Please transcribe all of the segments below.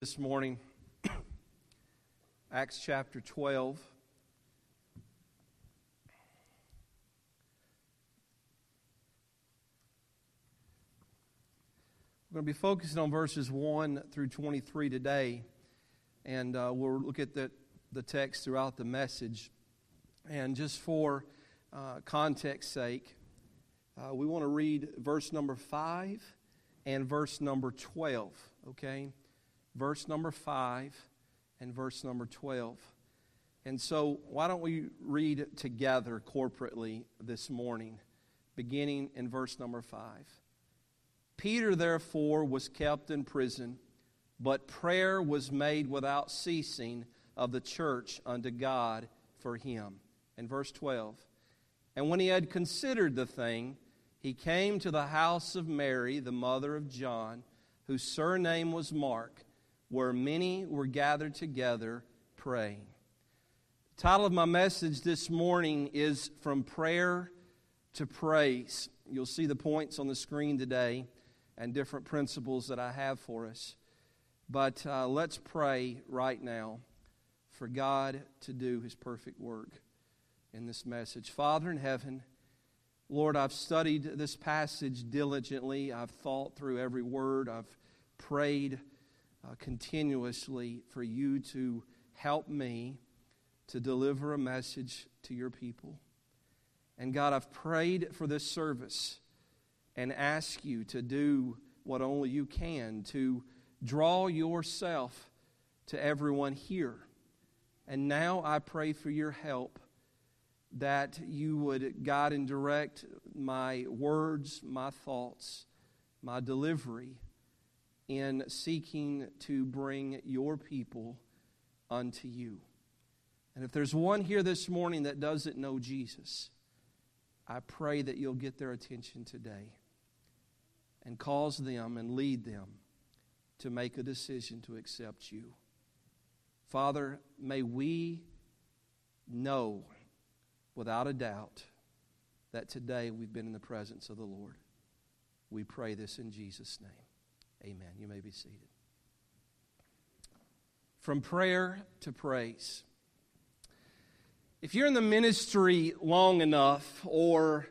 This morning, Acts chapter 12. We're going to be focusing on verses 1 through 23 today, and we'll look at the text throughout the message. And just for context's sake, we want to read verse number 5 and verse number 12, okay? Verse number 5 and verse number 12. And so why don't we read together corporately this morning, beginning in verse number 5. Peter, therefore, was kept in prison, but prayer was made without ceasing of the church unto God for him. And verse 12. And when he had considered the thing, he came to the house of Mary, the mother of John, whose surname was Mark, where many were gathered together praying. The title of my message this morning is From Prayer to Praise. You'll see the points on the screen today and different principles that I have for us. But let's pray right now for God to do His perfect work in this message. Father in heaven, Lord, I've studied this passage diligently. I've thought through every word. I've prayed continuously for you to help me to deliver a message to your people. And God, I've prayed for this service and ask you to do what only you can, to draw yourself to everyone here. And now I pray for your help, that you would guide and direct my words, my thoughts, my delivery, in seeking to bring your people unto you. And if there's one here this morning that doesn't know Jesus, I pray that you'll get their attention today and cause them and lead them to make a decision to accept you. Father, may we know without a doubt that today we've been in the presence of the Lord. We pray this in Jesus' name. Amen. You may be seated. From prayer to praise. If you're in the ministry long enough or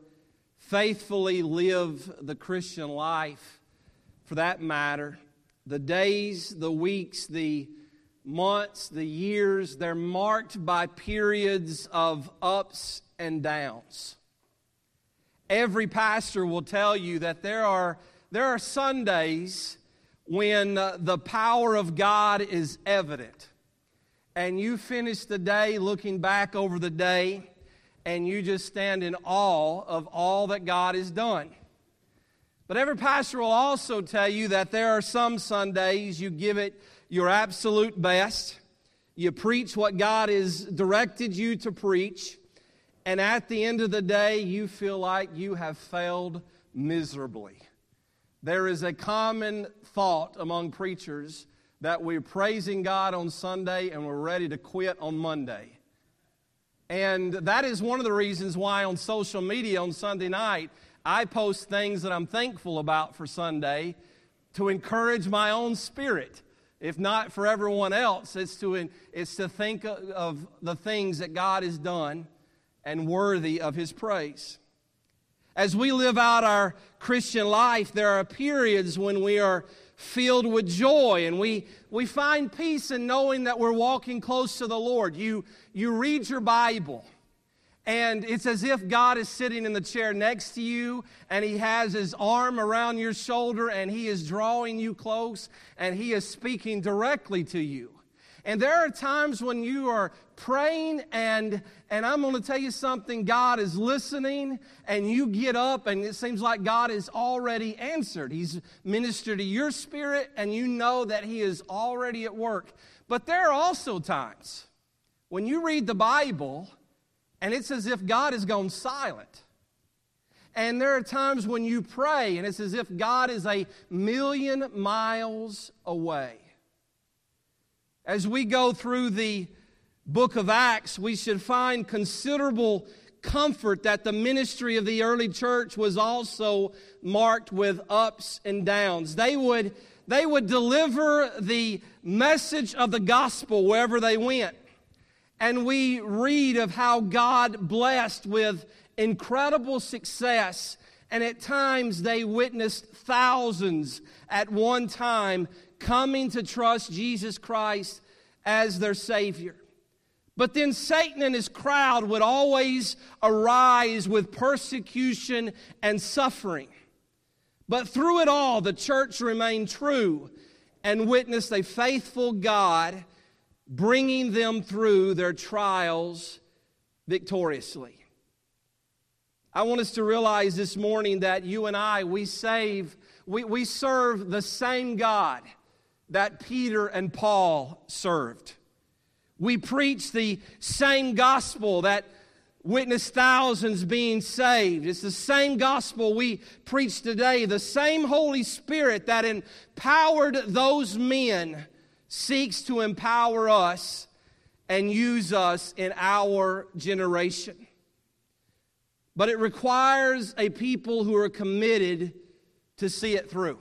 faithfully live the Christian life, for that matter, the days, the weeks, the months, the years, they're marked by periods of ups and downs. Every pastor will tell you that there are Sundays when the power of God is evident. And you finish the day looking back over the day, and you just stand in awe of all that God has done. But every pastor will also tell you that there are some Sundays you give it your absolute best. You preach what God has directed you to preach. And at the end of the day, you feel like you have failed miserably. There is a common thought among preachers that we're praising God on Sunday and we're ready to quit on Monday. And that is one of the reasons why on social media on Sunday night, I post things that I'm thankful about for Sunday to encourage my own spirit. If not for everyone else, it's to think of the things that God has done and worthy of His praise. As we live out our Christian life, there are periods when we are filled with joy and we find peace in knowing that we're walking close to the Lord. You read your Bible and it's as if God is sitting in the chair next to you and He has His arm around your shoulder and He is drawing you close and He is speaking directly to you. And there are times when you are praying, and I'm going to tell you something, God is listening, and you get up, and it seems like God has already answered. He's ministered to your spirit, and you know that He is already at work. But there are also times when you read the Bible, and it's as if God has gone silent. And there are times when you pray, and it's as if God is a million miles away. As we go through the book of Acts, we should find considerable comfort that the ministry of the early church was also marked with ups and downs. They would deliver the message of the gospel wherever they went. And we read of how God blessed with incredible success. And at times they witnessed thousands at one time coming to trust Jesus Christ as their Savior. But then Satan and his crowd would always arise with persecution and suffering. But through it all, the church remained true and witnessed a faithful God bringing them through their trials victoriously. I want us to realize this morning that you and I, we serve the same God that Peter and Paul served. We preach the same gospel that witnessed thousands being saved. It's the same gospel we preach today, the same Holy Spirit that empowered those men seeks to empower us and use us in our generation. But it requires a people who are committed to see it through.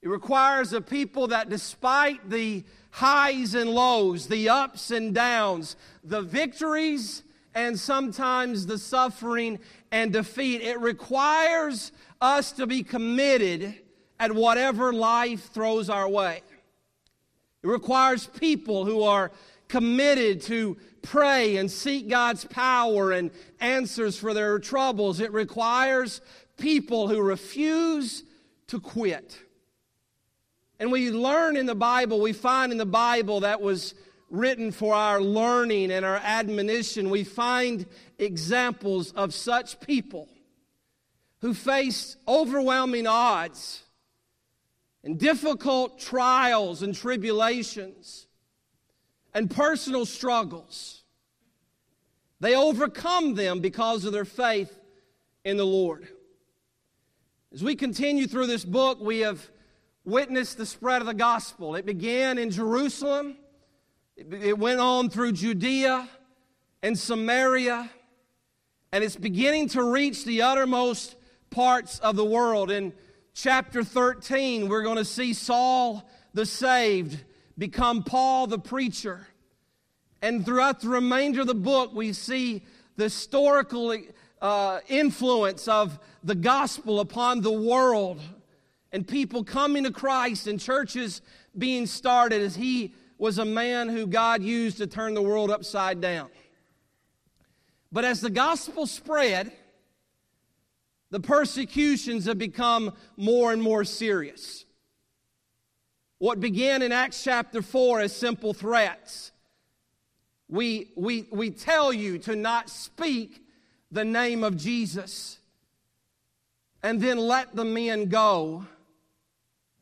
It requires a people that despite the highs and lows, the ups and downs, the victories and sometimes the suffering and defeat, it requires us to be committed at whatever life throws our way. It requires people who are committed to pray and seek God's power and answers for their troubles. It requires people who refuse to quit. And we learn in the Bible, we find in the Bible that was written for our learning and our admonition, we find examples of such people who faced overwhelming odds and difficult trials and tribulations and personal struggles. They overcome them because of their faith in the Lord. As we continue through this book, we have witnessed the spread of the gospel. It began in Jerusalem. It went on through Judea and Samaria. And it's beginning to reach the uttermost parts of the world. In chapter 13, we're going to see Saul the saved become Paul the preacher. And throughout the remainder of the book, we see the historical influence of the gospel upon the world and people coming to Christ and churches being started as he was a man who God used to turn the world upside down. But as the gospel spread, the persecutions have become more and more serious. What began in Acts chapter 4 as simple threats. We tell you to not speak the name of Jesus. And then let the men go.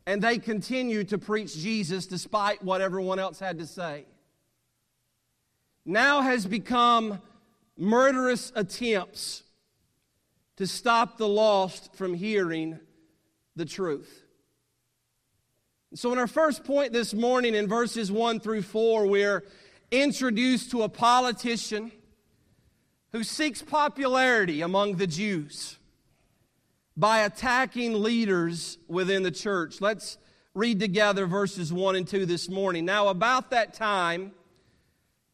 And they continued to preach Jesus despite what everyone else had to say. Now has become murderous attempts to stop the lost from hearing the truth. So in our first point this morning in verses 1 through 4, we're introduced to a politician who seeks popularity among the Jews by attacking leaders within the church. Let's read together verses 1 and 2 this morning. Now, about that time,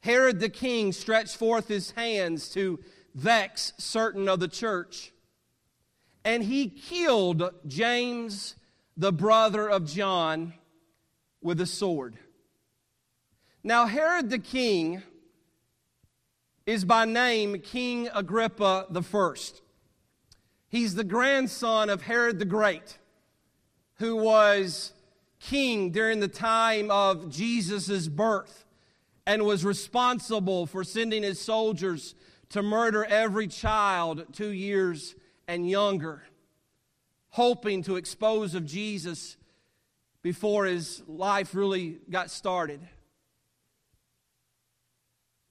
Herod the king stretched forth his hands to vex certain of the church, and he killed James, the brother of John, with a sword. Now, Herod the king is by name King Agrippa I. He's the grandson of Herod the Great, who was king during the time of Jesus' birth and was responsible for sending his soldiers to murder every child 2 years and younger, hoping to expose of Jesus before his life really got started.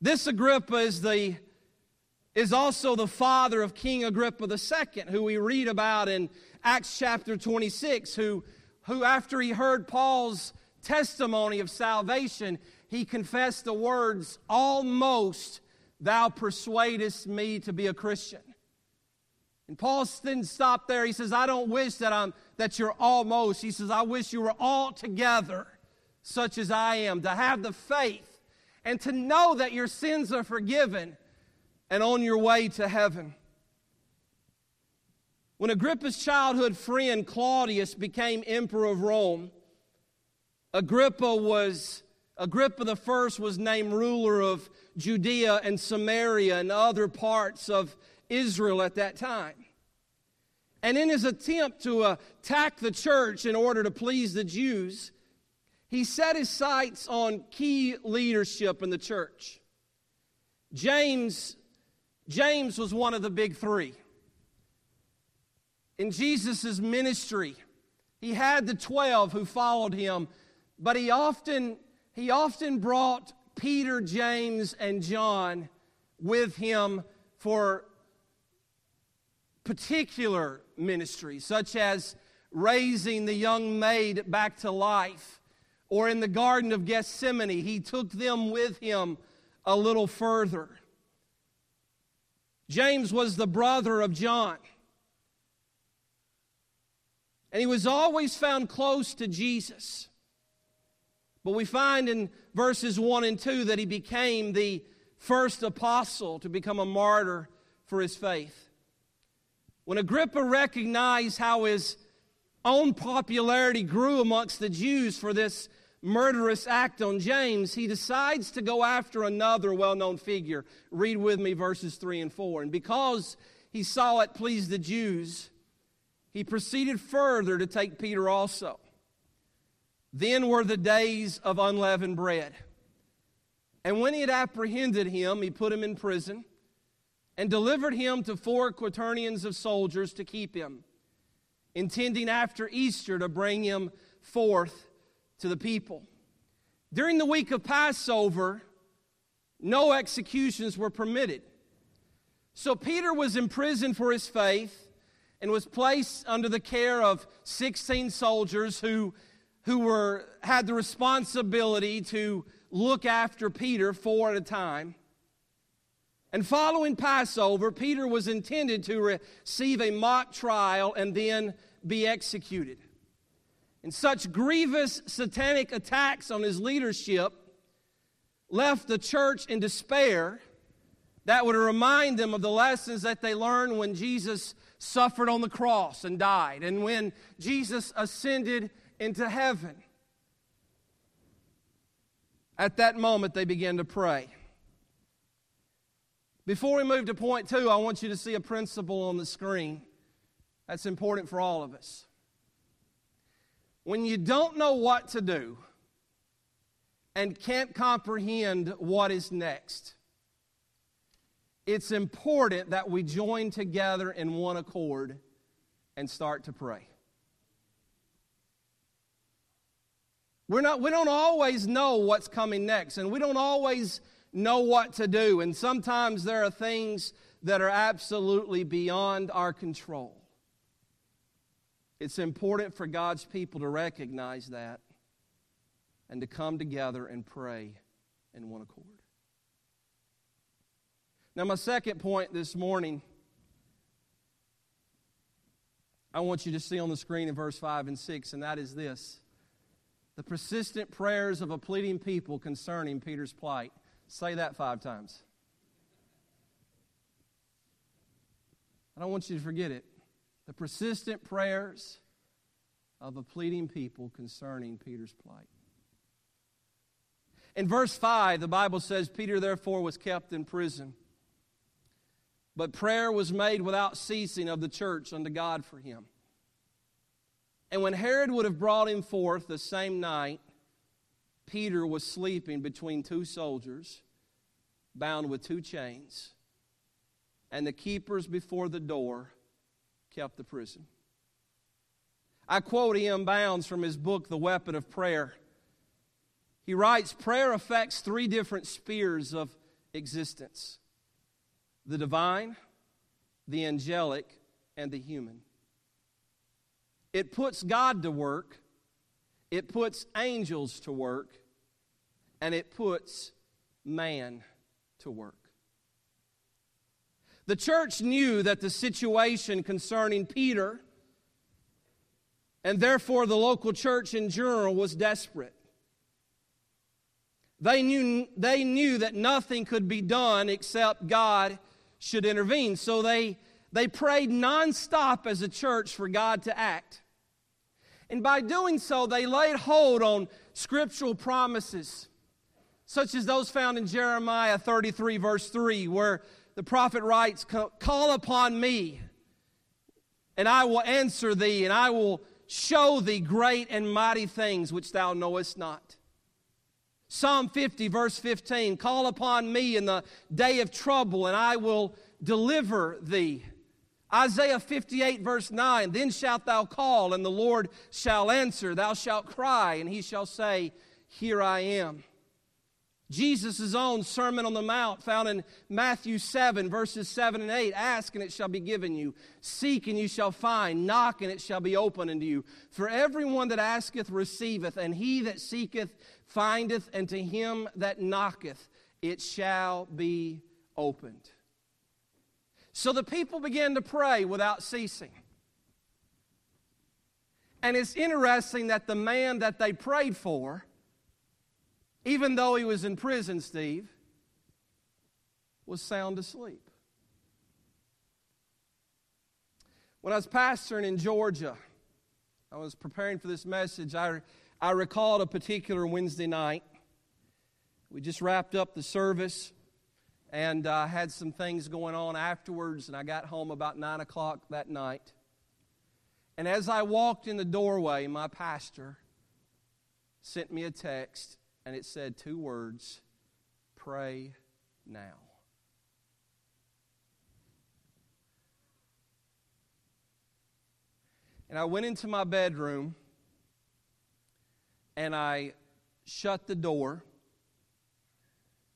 This Agrippa is also the father of King Agrippa II, who we read about in Acts chapter 26, who after he heard Paul's testimony of salvation, he confessed the words, "Almost thou persuadest me to be a Christian." And Paul didn't stop there. He says, I don't wish that you're almost. He says, I wish you were altogether such as I am, to have the faith and to know that your sins are forgiven and on your way to heaven. When Agrippa's childhood friend Claudius became emperor of Rome, Agrippa I was named ruler of Judea and Samaria and other parts of Israel at that time. And in his attempt to attack the church in order to please the Jews, he set his sights on key leadership in the church. James was one of the big three. In Jesus' ministry, he had the 12 who followed him, but he often brought Peter, James, and John with him for particular ministry, such as raising the young maid back to life, or in the Garden of Gethsemane, he took them with him a little further. James was the brother of John, and he was always found close to Jesus. But we find in verses 1 and 2 that he became the first apostle to become a martyr for his faith. When Agrippa recognized how his own popularity grew amongst the Jews for this murderous act on James, he decides to go after another well-known figure. Read with me verses 3 and 4. And because he saw it pleased the Jews, he proceeded further to take Peter also. Then were the days of unleavened bread. And when he had apprehended him, he put him in prison and delivered him to 4 quaternions of soldiers to keep him, intending after Easter to bring him forth to the people. During the week of Passover, no executions were permitted. So Peter was imprisoned for his faith and was placed under the care of 16 soldiers who had the responsibility to look after Peter 4 at a time. And following Passover, Peter was intended to receive a mock trial and then be executed. And such grievous satanic attacks on his leadership left the church in despair. That would remind them of the lessons that they learned when Jesus suffered on the cross and died, and when Jesus ascended into heaven. At that moment, they began to pray. Before we move to point 2, I want you to see a principle on the screen that's important for all of us. When you don't know what to do and can't comprehend what is next, it's important that we join together in one accord and start to pray. We don't always know what's coming next, and we don't always know what to do, and sometimes there are things that are absolutely beyond our control. It's important for God's people to recognize that and to come together and pray in one accord. Now, my second point this morning, I want you to see on the screen in verse 5 and 6, and that is this: the persistent prayers of a pleading people concerning Peter's plight. Say that 5 times. I don't want you to forget it. The persistent prayers of a pleading people concerning Peter's plight. In verse 5, the Bible says, Peter therefore was kept in prison, but prayer was made without ceasing of the church unto God for him. And when Herod would have brought him forth the same night, Peter was sleeping between 2 soldiers, bound with 2 chains, and the keepers before the door kept the prison. I quote E.M. Bounds from his book, The Weapon of Prayer. He writes, prayer affects 3 different spheres of existence: the divine, the angelic, and the human. It puts God to work, it puts angels to work, and it puts man to work. The church knew that the situation concerning Peter, and therefore the local church in general, was desperate. They knew that nothing could be done except God should intervene. So they prayed nonstop as a church for God to act. And by doing so, they laid hold on scriptural promises, such as those found in Jeremiah 33, verse 3, where the prophet writes, "Call upon me, and I will answer thee, and I will show thee great and mighty things which thou knowest not." Psalm 50, verse 15, "Call upon me in the day of trouble, and I will deliver thee." Isaiah 58, verse 9, "Then shalt thou call, and the Lord shall answer. Thou shalt cry, and he shall say, Here I am." Jesus' own Sermon on the Mount, found in Matthew 7, verses 7 and 8, "Ask, and it shall be given you. Seek, and you shall find. Knock, and it shall be opened unto you. For everyone that asketh receiveth, and he that seeketh findeth, and to him that knocketh it shall be opened." So the people began to pray without ceasing. And it's interesting that the man that they prayed for, even though he was in prison, Steve, was sound asleep. When I was pastoring in Georgia, I was preparing for this message. I recalled a particular Wednesday night. We just wrapped up the service, and I had some things going on afterwards, and I got home about 9 o'clock that night. And as I walked in the doorway, my pastor sent me a text, and it said two words, "Pray now." And I went into my bedroom, and I shut the door,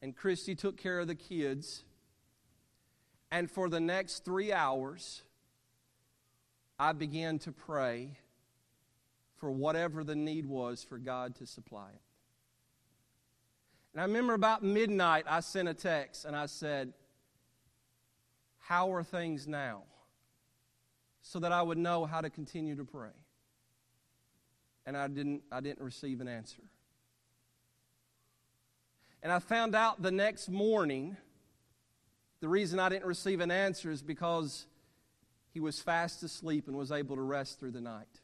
and Christy took care of the kids. And for the next 3 hours, I began to pray for whatever the need was for God to supply it. And I remember about midnight, I sent a text, and I said, "How are things now?" so that I would know how to continue to pray. And I didn't receive an answer. And I found out the next morning, the reason I didn't receive an answer is because he was fast asleep and was able to rest through the night.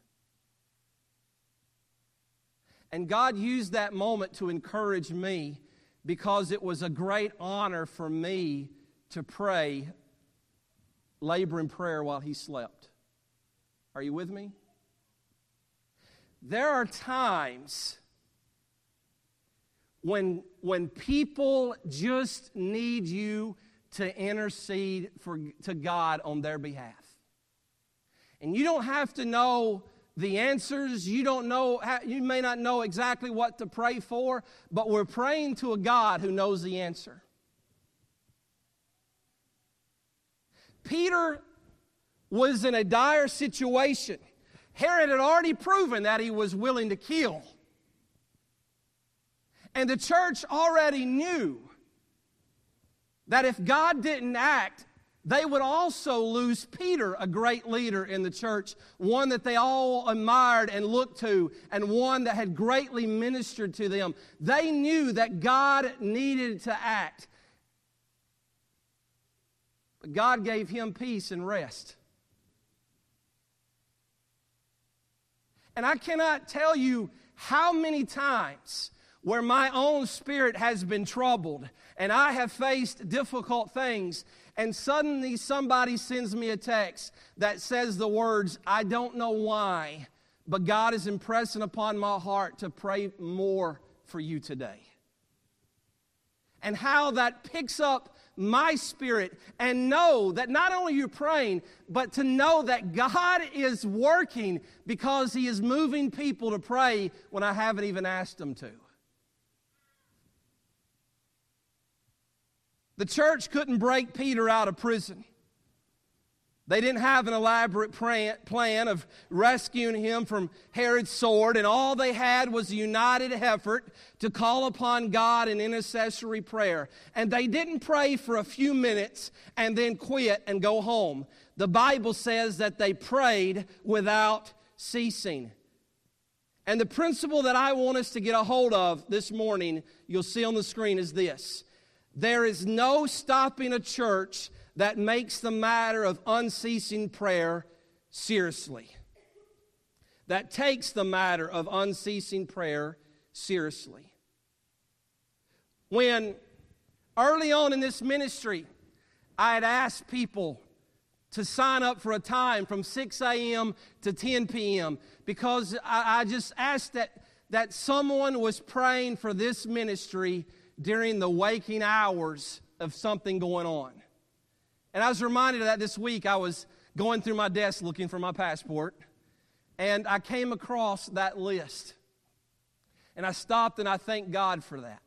And God used that moment to encourage me, because it was a great honor for me to pray, labor in prayer while he slept. Are you with me? There are times when people just need you to intercede to God on their behalf. And you don't have to know the answers. You may not know exactly what to pray for, but we're praying to a God who knows the answer. Peter was in a dire situation. Herod had already proven that he was willing to kill. And the church already knew that if God didn't act, they would also lose Peter, a great leader in the church, one that they all admired and looked to, and one that had greatly ministered to them. They knew that God needed to act. But God gave him peace and rest. And I cannot tell you how many times where my own spirit has been troubled and I have faced difficult things, and suddenly somebody sends me a text that says the words, "I don't know why, but God is impressing upon my heart to pray more for you today." And how that picks up my spirit, and know that not only you're praying, but to know that God is working, because he is moving people to pray when I haven't even asked them to. The church couldn't break Peter out of prison. They didn't have an elaborate plan of rescuing him from Herod's sword, and all they had was a united effort to call upon God in intercessory prayer. And they didn't pray for a few minutes and then quit and go home. The Bible says that they prayed without ceasing. And the principle that I want us to get a hold of this morning, you'll see on the screen, is this. There is no stopping a church that makes the matter of unceasing prayer seriously. That takes the matter of unceasing prayer seriously. When early on in this ministry, I had asked people to sign up for a time from 6 a.m. to 10 p.m. because I just asked that someone was praying for this ministry during the waking hours of something going on. And I was reminded of that this week. I was going through my desk looking for my passport, and I came across that list. And I stopped and I thanked God for that.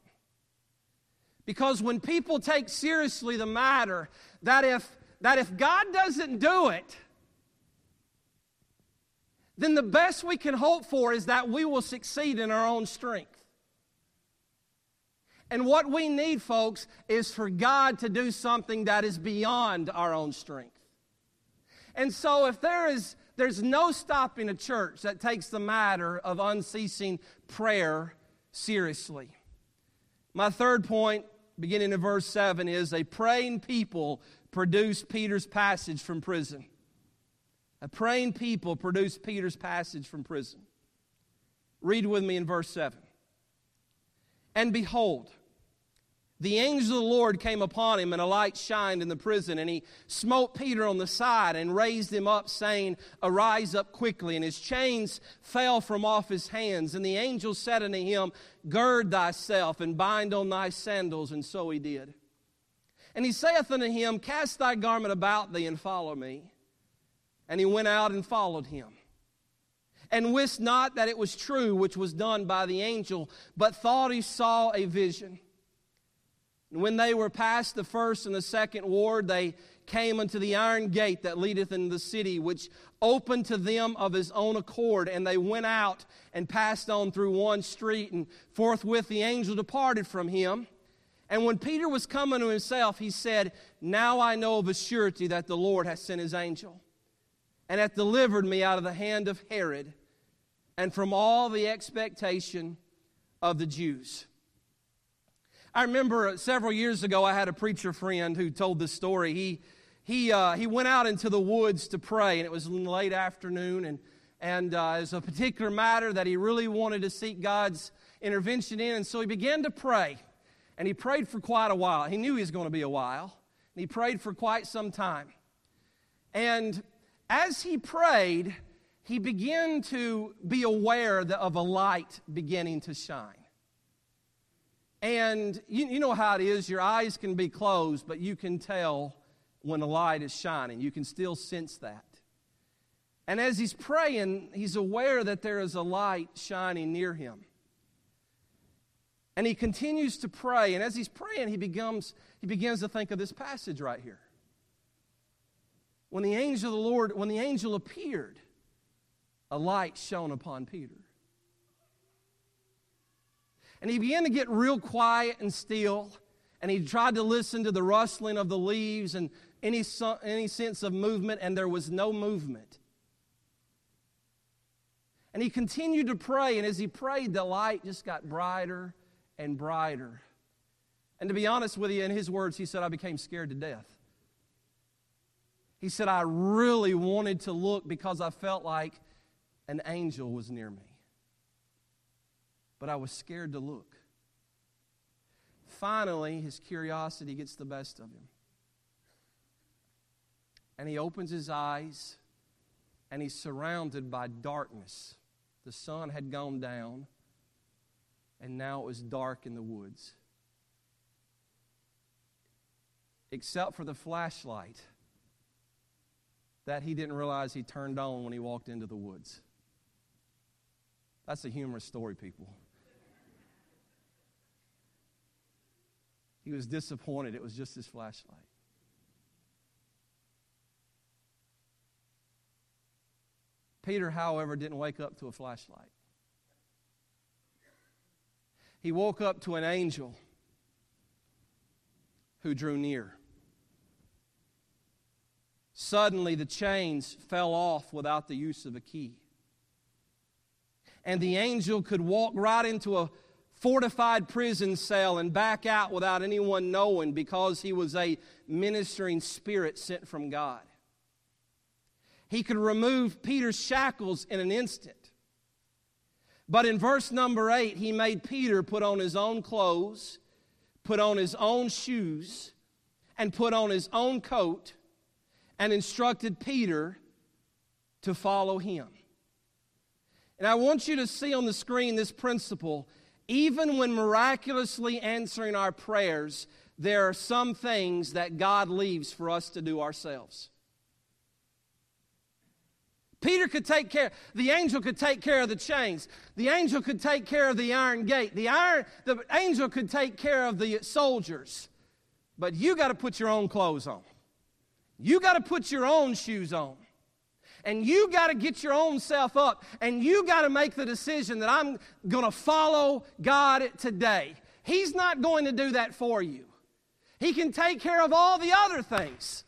Because when people take seriously the matter that if God doesn't do it, then the best we can hope for is that we will succeed in our own strength. And what we need, folks, is for God to do something that is beyond our own strength. And so if there's no stopping a church that takes the matter of unceasing prayer seriously. My third point, beginning in verse 7, is a praying people produced Peter's passage from prison. A praying people produced Peter's passage from prison. Read with me in verse 7. And behold, the angel of the Lord came upon him, and a light shined in the prison, and he smote Peter on the side and raised him up, saying, Arise up quickly. And his chains fell from off his hands. And the angel said unto him, Gird thyself, and bind on thy sandals. And so he did. And he saith unto him, Cast thy garment about thee, and follow me. And he went out and followed him. And wist not that it was true which was done by the angel, but thought he saw a vision. And when they were past the first and the second ward, they came unto the iron gate that leadeth into the city, which opened to them of his own accord. And they went out and passed on through one street, and forthwith the angel departed from him. And when Peter was come unto himself, he said, Now I know of a surety that the Lord hath sent his angel, and hath delivered me out of the hand of Herod, and from all the expectation of the Jews. I remember several years ago, I had a preacher friend who told this story. He went out into the woods to pray, and it was in the late afternoon, and it was a particular matter that he really wanted to seek God's intervention in, and so he began to pray, and he prayed for quite a while. He knew he was going to be a while, and he prayed for quite some time, and as he prayed, he began to be aware of a light beginning to shine. And you know how it is. Your eyes can be closed, but you can tell when a light is shining. You can still sense that. And as he's praying, he's aware that there is a light shining near him. And he continues to pray. And as he's praying, he begins to think of this passage right here. When the angel of the Lord, when the angel appeared, a light shone upon Peter. And he began to get real quiet and still, and he tried to listen to the rustling of the leaves and any sense of movement, and there was no movement. And he continued to pray, and as he prayed, the light just got brighter and brighter. And to be honest with you, in his words, he said, I became scared to death. He said, I really wanted to look because I felt like an angel was near me. But I was scared to look. Finally, his curiosity gets the best of him. And he opens his eyes, and he's surrounded by darkness. The sun had gone down, and now it was dark in the woods. Except for the flashlight that he didn't realize he turned on when he walked into the woods. That's a humorous story, people. He was disappointed. It was just his flashlight. Peter, however, didn't wake up to a flashlight. He woke up to an angel who drew near. Suddenly, the chains fell off without the use of a key. and the angel could walk right into a fortified prison cell and back out without anyone knowing, because he was a ministering spirit sent from God. He could remove Peter's shackles in an instant. But in verse number 8, he made Peter put on his own clothes, put on his own shoes, and put on his own coat, and instructed Peter to follow him. And I want you to see on the screen this principle. Even when miraculously answering our prayers, there are some things that God leaves for us to do ourselves. Peter could take care, the angel could take care of the chains. The angel could take care of the iron gate. The angel could take care of the soldiers. But you got to put your own clothes on. You got to put your own shoes on. And you got to get your own self up. And you got to make the decision that I'm going to follow God today. He's not going to do that for you. He can take care of all the other things.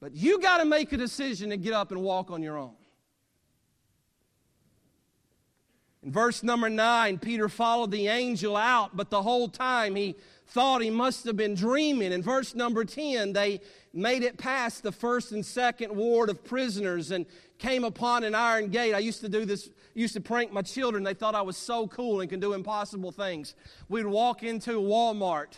But you got to make a decision to get up and walk on your own. In verse number 9, Peter followed the angel out, but the whole time he thought he must have been dreaming. In verse number 10, they made it past the first and second ward of prisoners and came upon an iron gate. I used to do this, used to prank my children. They thought I was so cool and could do impossible things. We'd walk into Walmart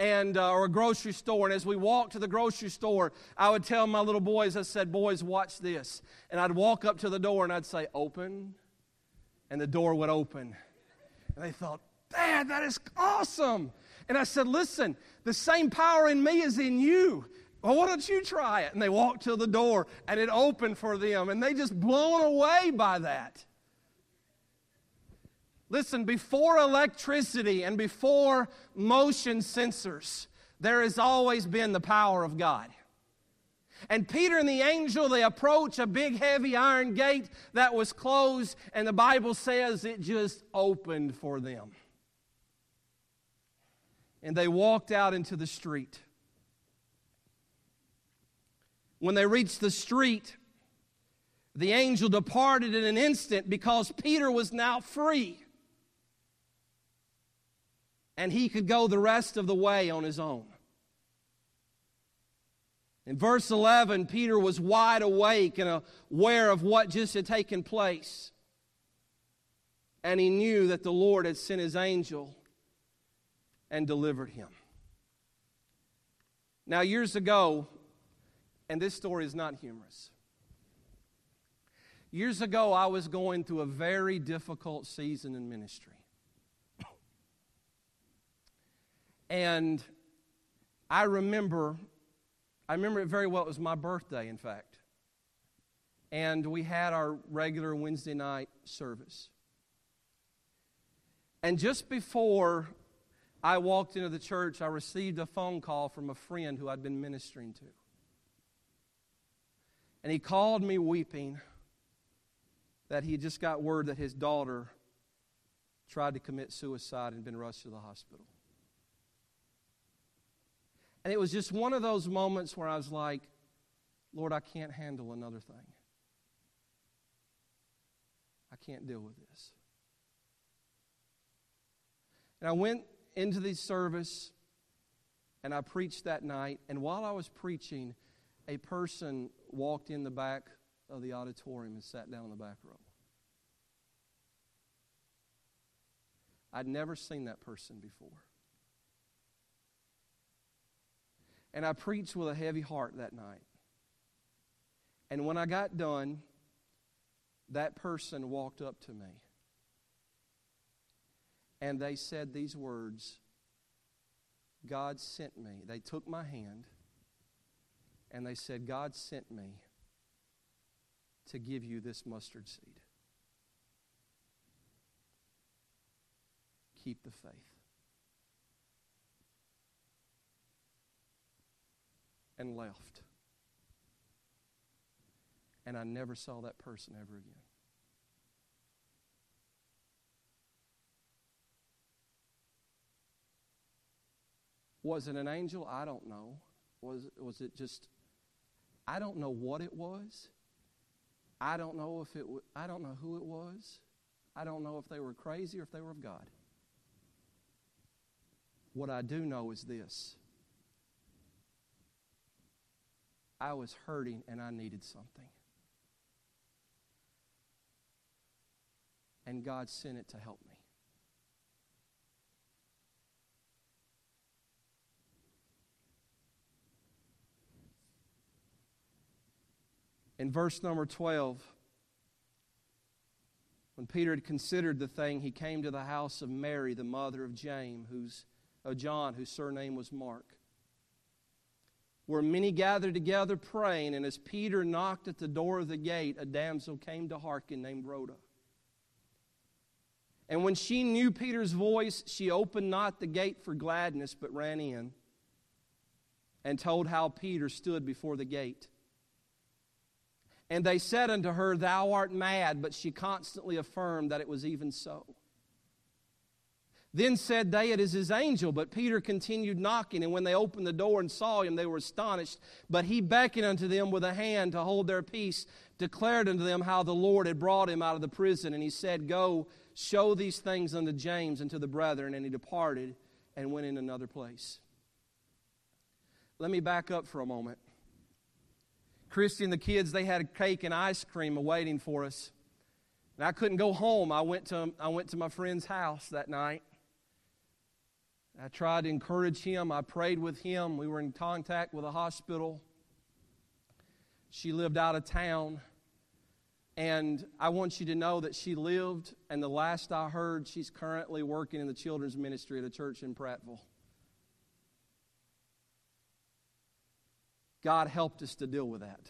or a grocery store, and as we walked to the grocery store, I would tell my little boys, I said, boys, watch this. And I'd walk up to the door, and I'd say, open, and the door would open. And they thought, Dad, that is awesome. And I said, listen, the same power in me is in you. Well, why don't you try it? And they walked to the door, and it opened for them, and they just blown away by that. Listen, before electricity and before motion sensors, there has always been the power of God. And Peter and the angel, they approach a big, heavy iron gate that was closed, and the Bible says it just opened for them. And they walked out into the street. When they reached the street, the angel departed in an instant, because Peter was now free. And he could go the rest of the way on his own. In verse 11, Peter was wide awake and aware of what just had taken place. And he knew that the Lord had sent his angel and delivered him. Now, years ago, and this story is not humorous. Years ago, I was going through a very difficult season in ministry. And I remember it very well. It was my birthday, in fact. And we had our regular Wednesday night service. And just before I walked into the church, I received a phone call from a friend who I'd been ministering to. And he called me weeping that he just got word that his daughter tried to commit suicide and been rushed to the hospital. And it was just one of those moments where I was like, Lord, I can't handle another thing. I can't deal with this. And I went into the service, and I preached that night. And while I was preaching, a person walked in the back of the auditorium and sat down in the back row. I'd never seen that person before. And I preached with a heavy heart that night. And when I got done, that person walked up to me. And they said these words, God sent me. They took my hand, and they said, God sent me to give you this mustard seed. Keep the faith. And left. And I never saw that person ever again. Was it an angel? I don't know. Was it just, I don't know what it was, I don't know if it. I don't know who it was. I don't know if they were crazy or if they were of God. What I do know is this. I was hurting and I needed something. And God sent it to help me. In verse number 12, when Peter had considered the thing, he came to the house of Mary, the mother of John, whose surname was Mark, where many gathered together praying, and as Peter knocked at the door of the gate, a damsel came to hearken named Rhoda. And when she knew Peter's voice, she opened not the gate for gladness, but ran in and told how Peter stood before the gate. And they said unto her, Thou art mad, but she constantly affirmed that it was even so. Then said they, It is his angel. But Peter continued knocking, and when they opened the door and saw him, they were astonished. But he beckoned unto them with a hand to hold their peace, declared unto them how the Lord had brought him out of the prison. And he said, Go, show these things unto James and to the brethren. And he departed and went in another place. Let me back up for a moment. Christy and the kids, they had a cake and ice cream awaiting for us. And I couldn't go home. I went to my friend's house that night. I tried to encourage him. I prayed with him. We were in contact with a hospital. She lived out of town. And I want you to know that she lived, and the last I heard, she's currently working in the children's ministry at a church in Prattville. God helped us to deal with that.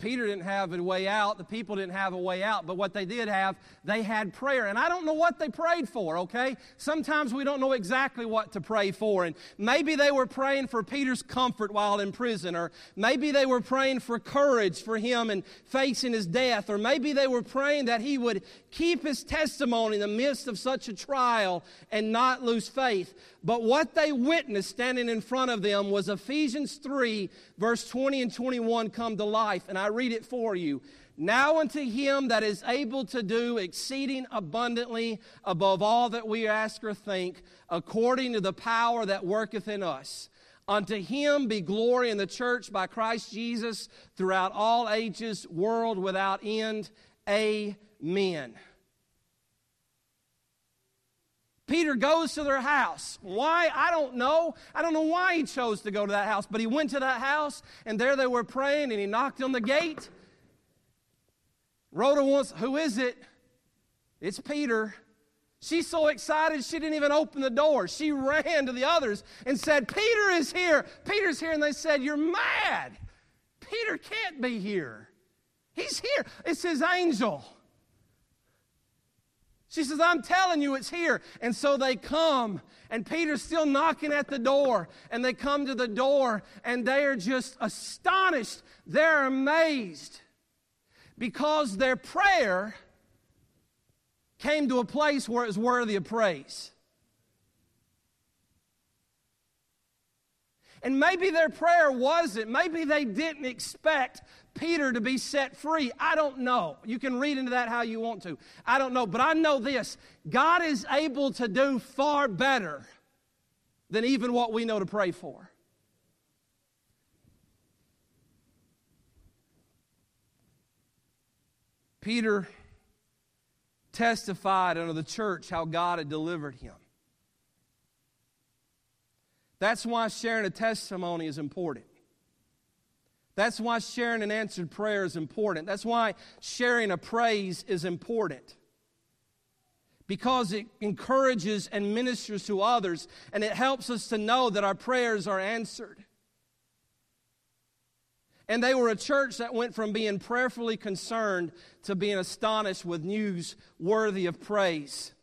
Peter didn't have a way out. The people didn't have a way out. But what they did have, they had prayer. And I don't know what they prayed for, okay? Sometimes we don't know exactly what to pray for. And maybe they were praying for Peter's comfort while in prison. Or maybe they were praying for courage for him in facing his death. Or maybe they were praying that he would keep his testimony in the midst of such a trial and not lose faith. But what they witnessed standing in front of them was Ephesians 3, verse 20 and 21 come to life. And I read it for you. Now unto him that is able to do exceeding abundantly above all that we ask or think, according to the power that worketh in us. Unto him be glory in the church by Christ Jesus throughout all ages, world without end. Amen. Peter goes to their house. Why? I don't know. I don't know why he chose to go to that house, but he went to that house, and there they were praying, and he knocked on the gate. Rhoda wants, who is it? It's Peter. She's so excited she didn't even open the door. She ran to the others and said, Peter is here. Peter's here. And they said, You're mad. Peter can't be here. He's here. It's his angel. She says, I'm telling you, it's here. And so they come, and Peter's still knocking at the door. And they come to the door, and they are just astonished. They're amazed because their prayer came to a place where it was worthy of praise. And maybe their prayer wasn't. Maybe they didn't expect Peter to be set free. I don't know. You can read into that how you want to. I don't know, but I know this. God is able to do far better than even what we know to pray for. Peter testified unto the church how God had delivered him. That's why sharing a testimony is important. That's why sharing an answered prayer is important. That's why sharing a praise is important. Because it encourages and ministers to others, and it helps us to know that our prayers are answered. And they were a church that went from being prayerfully concerned to being astonished with news worthy of praise.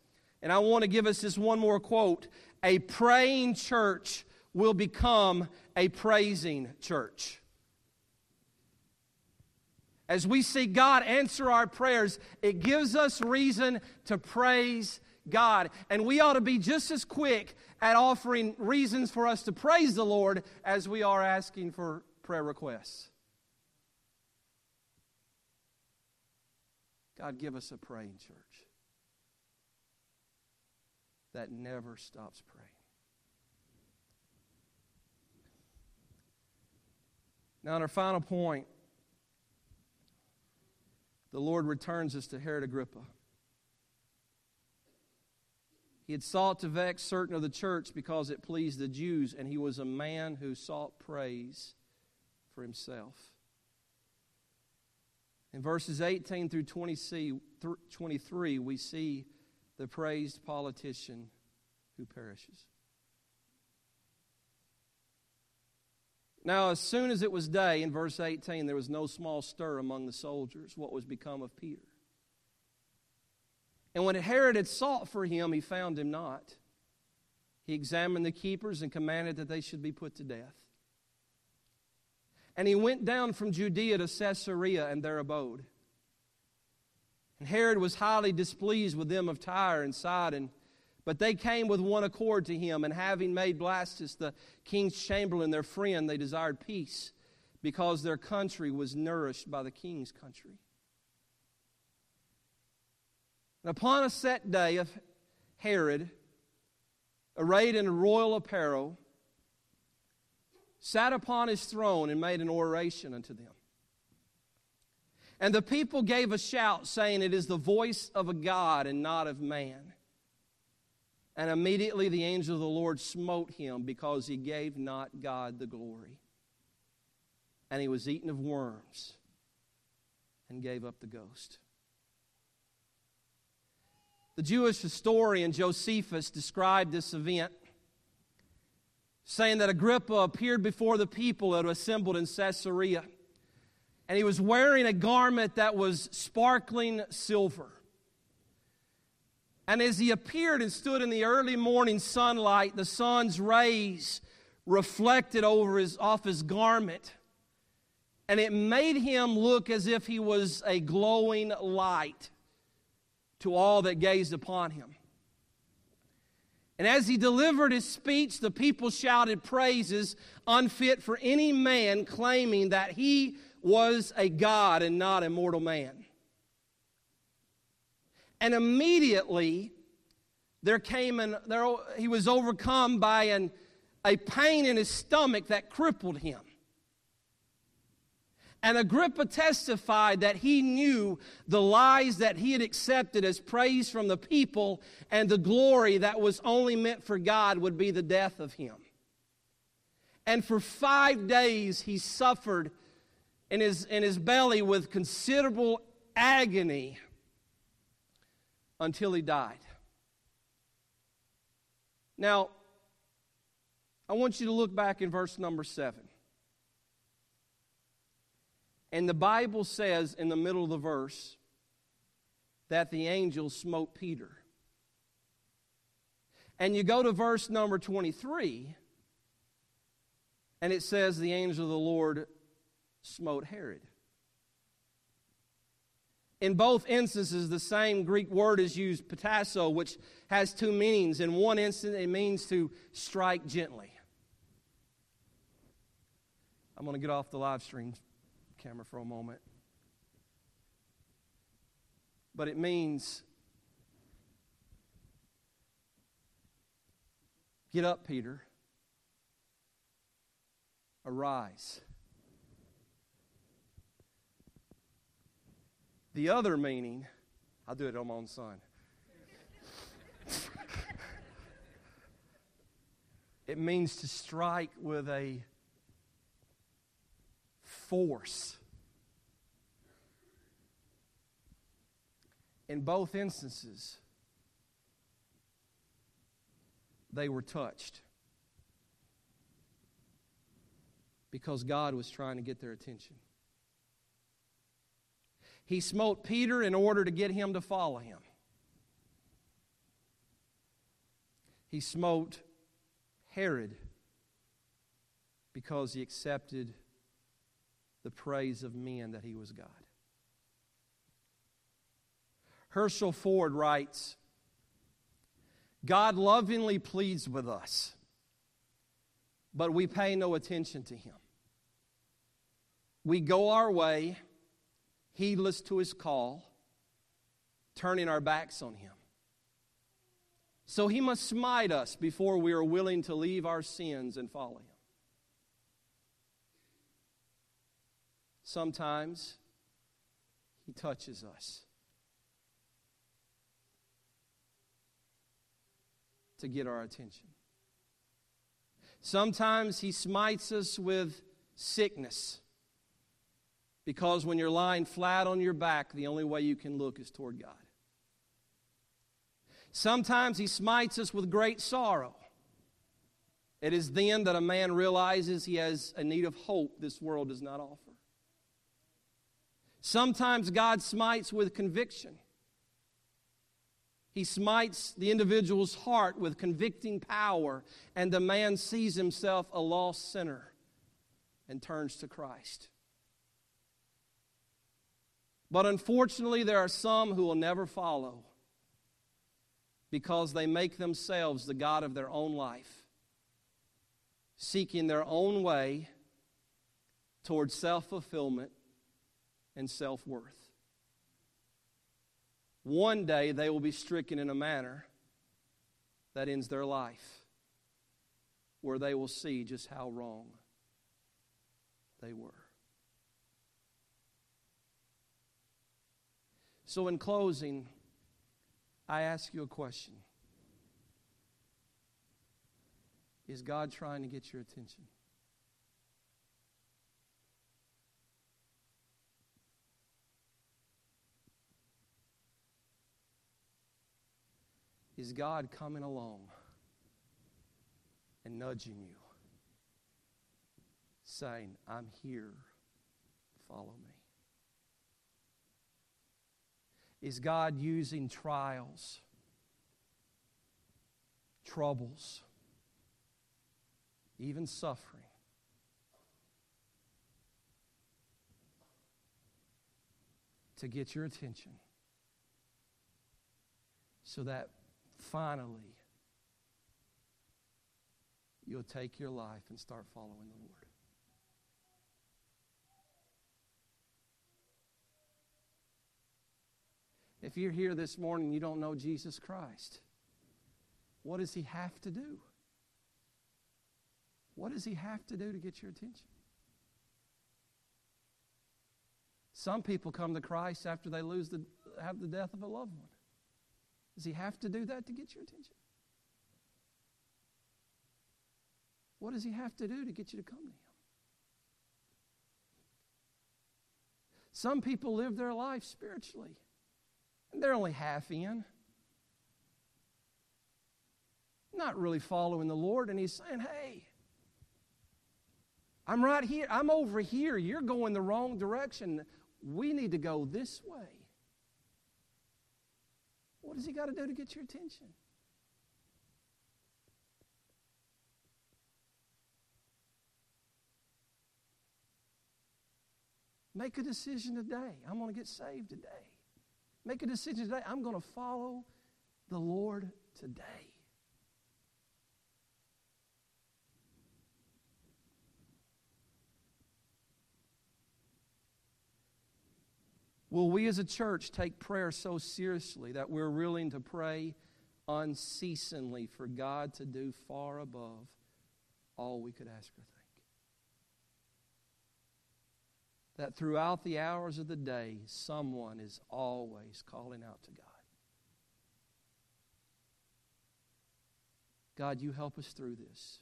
And I want to give us this one more quote. A praying church will become a praising church. As we see God answer our prayers, it gives us reason to praise God. And we ought to be just as quick at offering reasons for us to praise the Lord as we are asking for prayer requests. God, give us a praying church that never stops praying. Now, in our final point, the Lord returns us to Herod Agrippa. He had sought to vex certain of the church because it pleased the Jews, and he was a man who sought praise for himself. In verses 18 through 23, we see the praised politician who perishes. Now, as soon as it was day, in verse 18, there was no small stir among the soldiers, what was become of Peter. And when Herod had sought for him, he found him not. He examined the keepers and commanded that they should be put to death. And he went down from Judea to Caesarea and there abode. And Herod was highly displeased with them of Tyre and Sidon. But they came with one accord to him, and having made Blastus the king's chamberlain their friend, they desired peace, because their country was nourished by the king's country. And upon a set day of Herod, arrayed in royal apparel, sat upon his throne and made an oration unto them. And the people gave a shout, saying, "It is the voice of a God and not of man." And immediately the angel of the Lord smote him because he gave not God the glory. And he was eaten of worms and gave up the ghost. The Jewish historian Josephus described this event, saying that Agrippa appeared before the people that were assembled in Caesarea. And he was wearing a garment that was sparkling silver. And as he appeared and stood in the early morning sunlight, the sun's rays reflected off his garment. And it made him look as if he was a glowing light to all that gazed upon him. And as he delivered his speech, the people shouted praises unfit for any man, claiming that he was a god and not a mortal man. And immediately, he was overcome by a pain in his stomach that crippled him. And Agrippa testified that he knew the lies that he had accepted as praise from the people, and the glory that was only meant for God would be the death of him. And for 5 days he suffered in his belly with considerable agony, until he died. Now, I want you to look back in verse number 7. And the Bible says in the middle of the verse that the angel smote Peter. And you go to verse number 23, and it says the angel of the Lord smote Herod. In both instances, the same Greek word is used, patasso, which has two meanings. In one instance, it means to strike gently. I'm going to get off the live stream camera for a moment. But it means, get up, Peter. Arise. The other meaning, I'll do it on my own son. It means to strike with a force. In both instances, they were touched because God was trying to get their attention. He smote Peter in order to get him to follow him. He smote Herod because he accepted the praise of men that he was God. Herschel Ford writes, God lovingly pleads with us, but we pay no attention to him. We go our way, heedless to his call, turning our backs on him. So he must smite us before we are willing to leave our sins and follow him. Sometimes he touches us to get our attention. Sometimes he smites us with sickness, because when you're lying flat on your back, the only way you can look is toward God. Sometimes he smites us with great sorrow. It is then that a man realizes he has a need of hope this world does not offer. Sometimes God smites with conviction. He smites the individual's heart with convicting power, and the man sees himself a lost sinner and turns to Christ. But unfortunately, there are some who will never follow because they make themselves the god of their own life, seeking their own way towards self-fulfillment and self-worth. One day they will be stricken in a manner that ends their life, where they will see just how wrong they were. So in closing, I ask you a question. Is God trying to get your attention? Is God coming along and nudging you, saying, I'm here, follow me? Is God using trials, troubles, even suffering, to get your attention so that finally, you'll take your life and start following the Lord? If you're here this morning, you don't know Jesus Christ. What does he have to do? What does he have to do to get your attention? Some people come to Christ after they have the death of a loved one. Does he have to do that to get your attention? What does he have to do to get you to come to him? Some people live their life spiritually, and they're only half in. Not really following the Lord, and he's saying, hey, I'm right here. I'm over here. You're going the wrong direction. We need to go this way. What does he got to do to get your attention? Make a decision today. I'm going to get saved today. Make a decision today. I'm going to follow the Lord today. Will we as a church take prayer so seriously that we're willing to pray unceasingly for God to do far above all we could ask or think? That throughout the hours of the day, someone is always calling out to God. God, you help us through this.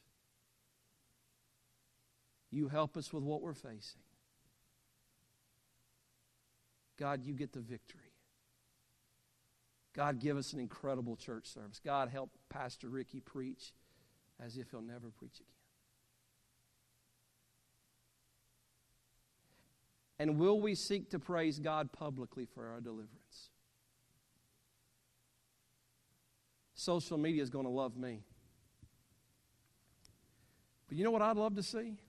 You help us with what we're facing. God, you get the victory. God, give us an incredible church service. God, help Pastor Ricky preach as if he'll never preach again. And will we seek to praise God publicly for our deliverance? Social media is going to love me. But you know what I'd love to see?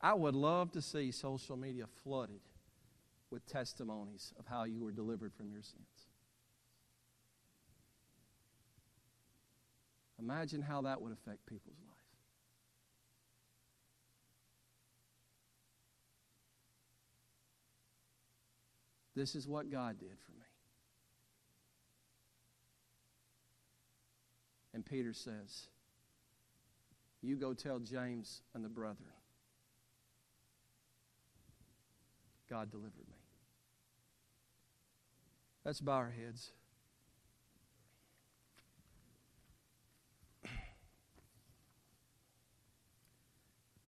I would love to see social media flooded with testimonies of how you were delivered from your sins. Imagine how that would affect people's lives. This is what God did for me. And Peter says, you go tell James and the brethren, God delivered me. Let's bow our heads.